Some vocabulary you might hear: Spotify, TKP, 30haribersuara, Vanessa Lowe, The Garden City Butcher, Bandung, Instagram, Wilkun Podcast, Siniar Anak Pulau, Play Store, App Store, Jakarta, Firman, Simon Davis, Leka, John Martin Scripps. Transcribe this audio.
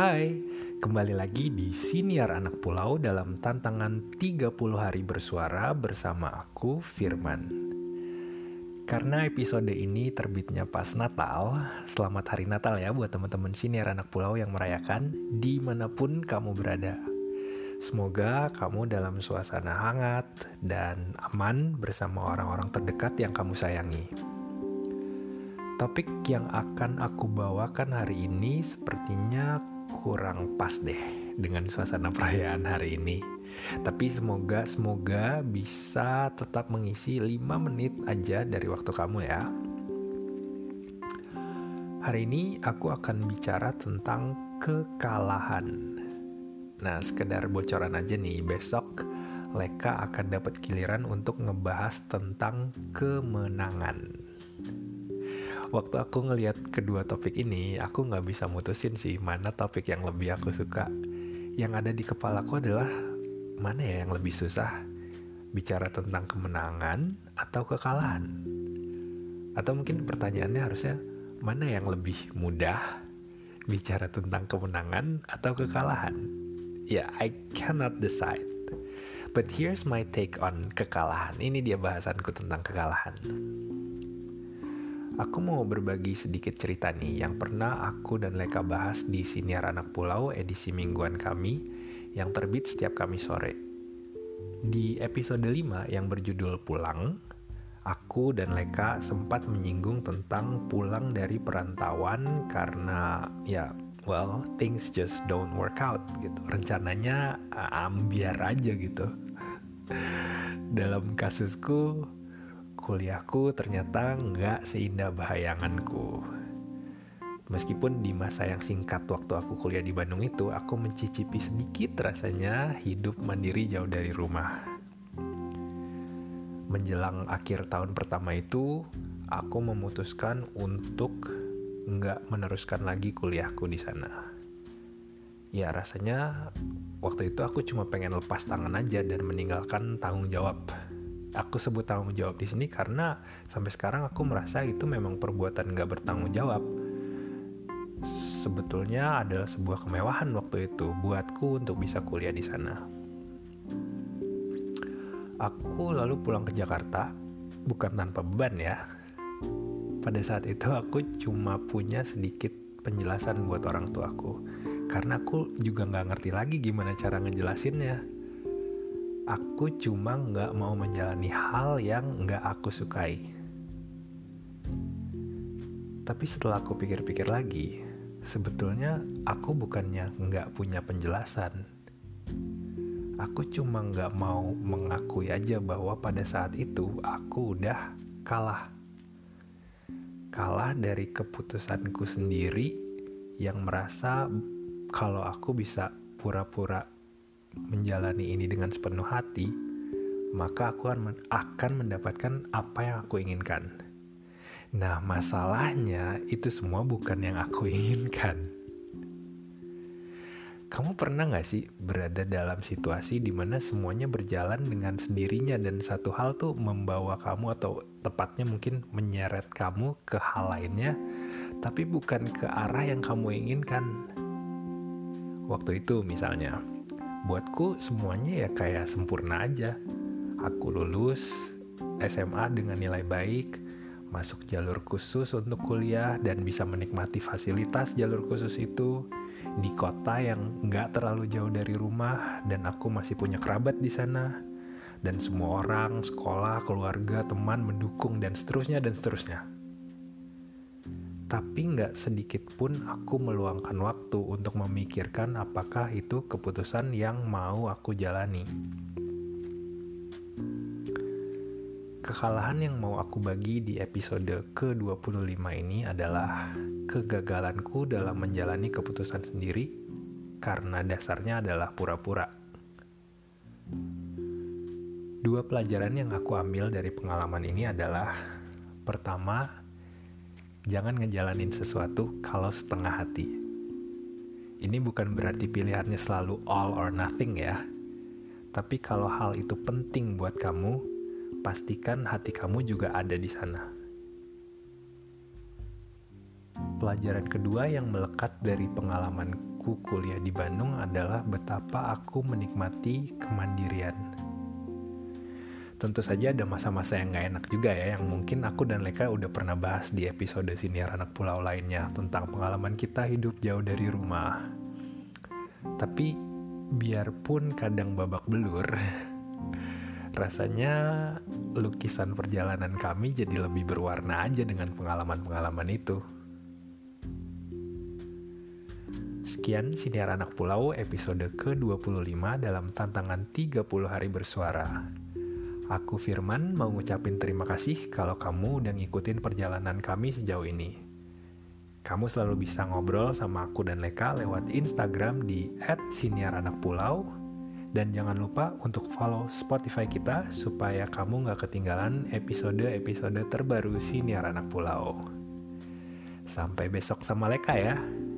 Hai, kembali lagi di Siniar Anak Pulau dalam tantangan 30 hari bersuara bersama aku, Firman. Karena episode ini terbitnya pas Natal, selamat hari Natal ya buat teman-teman Siniar Anak Pulau yang merayakan dimanapun kamu berada. Semoga kamu dalam suasana hangat dan aman bersama orang-orang terdekat yang kamu sayangi. Topik yang akan aku bawakan hari ini sepertinya kurang pas deh dengan suasana perayaan hari ini. Tapi semoga bisa tetap mengisi 5 menit aja dari waktu kamu ya. Hari ini aku akan bicara tentang kekalahan. Nah, sekedar bocoran aja nih, besok Leka akan dapat giliran untuk ngebahas tentang kemenangan. Waktu aku ngelihat kedua topik ini, aku nggak bisa mutusin sih mana topik yang lebih aku suka. Yang ada di kepalaku adalah, mana ya yang lebih susah? Bicara tentang kemenangan atau kekalahan? Atau mungkin pertanyaannya harusnya, mana yang lebih mudah? Bicara tentang kemenangan atau kekalahan? Ya, I cannot decide. But here's my take on kekalahan. Ini dia bahasanku tentang kekalahan. Aku mau berbagi sedikit cerita nih yang pernah aku dan Leka bahas di Siniar Anak Pulau edisi mingguan kami yang terbit setiap Kamis sore. Di episode 5 yang berjudul Pulang, aku dan Leka sempat menyinggung tentang pulang dari perantauan karena things just don't work out gitu. Rencananya ambiar aja gitu. Dalam kasusku, kuliahku ternyata nggak seindah bahayanganku. Meskipun di masa yang singkat waktu aku kuliah di Bandung itu, aku mencicipi sedikit rasanya hidup mandiri jauh dari rumah. Menjelang akhir tahun pertama itu, aku memutuskan untuk nggak meneruskan lagi kuliahku di sana. Ya rasanya waktu itu aku cuma pengen lepas tangan aja dan meninggalkan tanggung jawab. Aku sebut tanggung jawab di sini karena sampai sekarang aku merasa itu memang perbuatan gak bertanggung jawab. Sebetulnya adalah sebuah kemewahan waktu itu buatku untuk bisa kuliah di sana. Aku lalu pulang ke Jakarta, bukan tanpa beban ya. Pada saat itu aku cuma punya sedikit penjelasan buat orang tuaku, karena aku juga gak ngerti lagi gimana cara ngejelasinnya. Aku cuma nggak mau menjalani hal yang nggak aku sukai. Tapi setelah aku pikir-pikir lagi, sebetulnya aku bukannya nggak punya penjelasan. Aku cuma nggak mau mengakui aja bahwa pada saat itu aku udah kalah. Kalah dari keputusanku sendiri yang merasa kalau aku bisa pura-pura menjalani ini dengan sepenuh hati, maka aku akan mendapatkan apa yang aku inginkan. Nah, masalahnya itu semua bukan yang aku inginkan. Kamu pernah gak sih berada dalam situasi di mana semuanya berjalan dengan sendirinya dan satu hal tuh membawa kamu atau tepatnya mungkin menyeret kamu ke hal lainnya, tapi bukan ke arah yang kamu inginkan? Waktu itu misalnya, buatku semuanya ya kayak sempurna aja. Aku lulus SMA dengan nilai baik, masuk jalur khusus untuk kuliah dan bisa menikmati fasilitas jalur khusus itu di kota yang nggak terlalu jauh dari rumah dan aku masih punya kerabat di sana. Dan semua orang, sekolah, keluarga, teman mendukung dan seterusnya dan seterusnya. Tapi nggak sedikit pun aku meluangkan waktu untuk memikirkan apakah itu keputusan yang mau aku jalani. Kekalahan yang mau aku bagi di episode ke-25 ini adalah kegagalanku dalam menjalani keputusan sendiri karena dasarnya adalah pura-pura. 2 pelajaran yang aku ambil dari pengalaman ini adalah, pertama, jangan ngejalanin sesuatu kalau setengah hati. Ini bukan berarti pilihannya selalu all or nothing ya. Tapi kalau hal itu penting buat kamu, pastikan hati kamu juga ada di sana. Pelajaran kedua yang melekat dari pengalaman aku kuliah di Bandung adalah betapa aku menikmati kemandirian. Tentu saja ada masa-masa yang gak enak juga ya, yang mungkin aku dan Leka udah pernah bahas di episode Siniar Anak Pulau lainnya tentang pengalaman kita hidup jauh dari rumah. Tapi biarpun kadang babak belur, rasanya lukisan perjalanan kami jadi lebih berwarna aja dengan pengalaman-pengalaman itu. Sekian Siniar Anak Pulau episode ke-25 dalam tantangan 30 hari bersuara. Aku Firman mau ngucapin terima kasih kalau kamu udah ngikutin perjalanan kami sejauh ini. Kamu selalu bisa ngobrol sama aku dan Leka lewat Instagram di @siniaranakpulau. Dan jangan lupa untuk follow Spotify kita supaya kamu gak ketinggalan episode-episode terbaru Siniar Anak Pulau. Sampai besok sama Leka ya.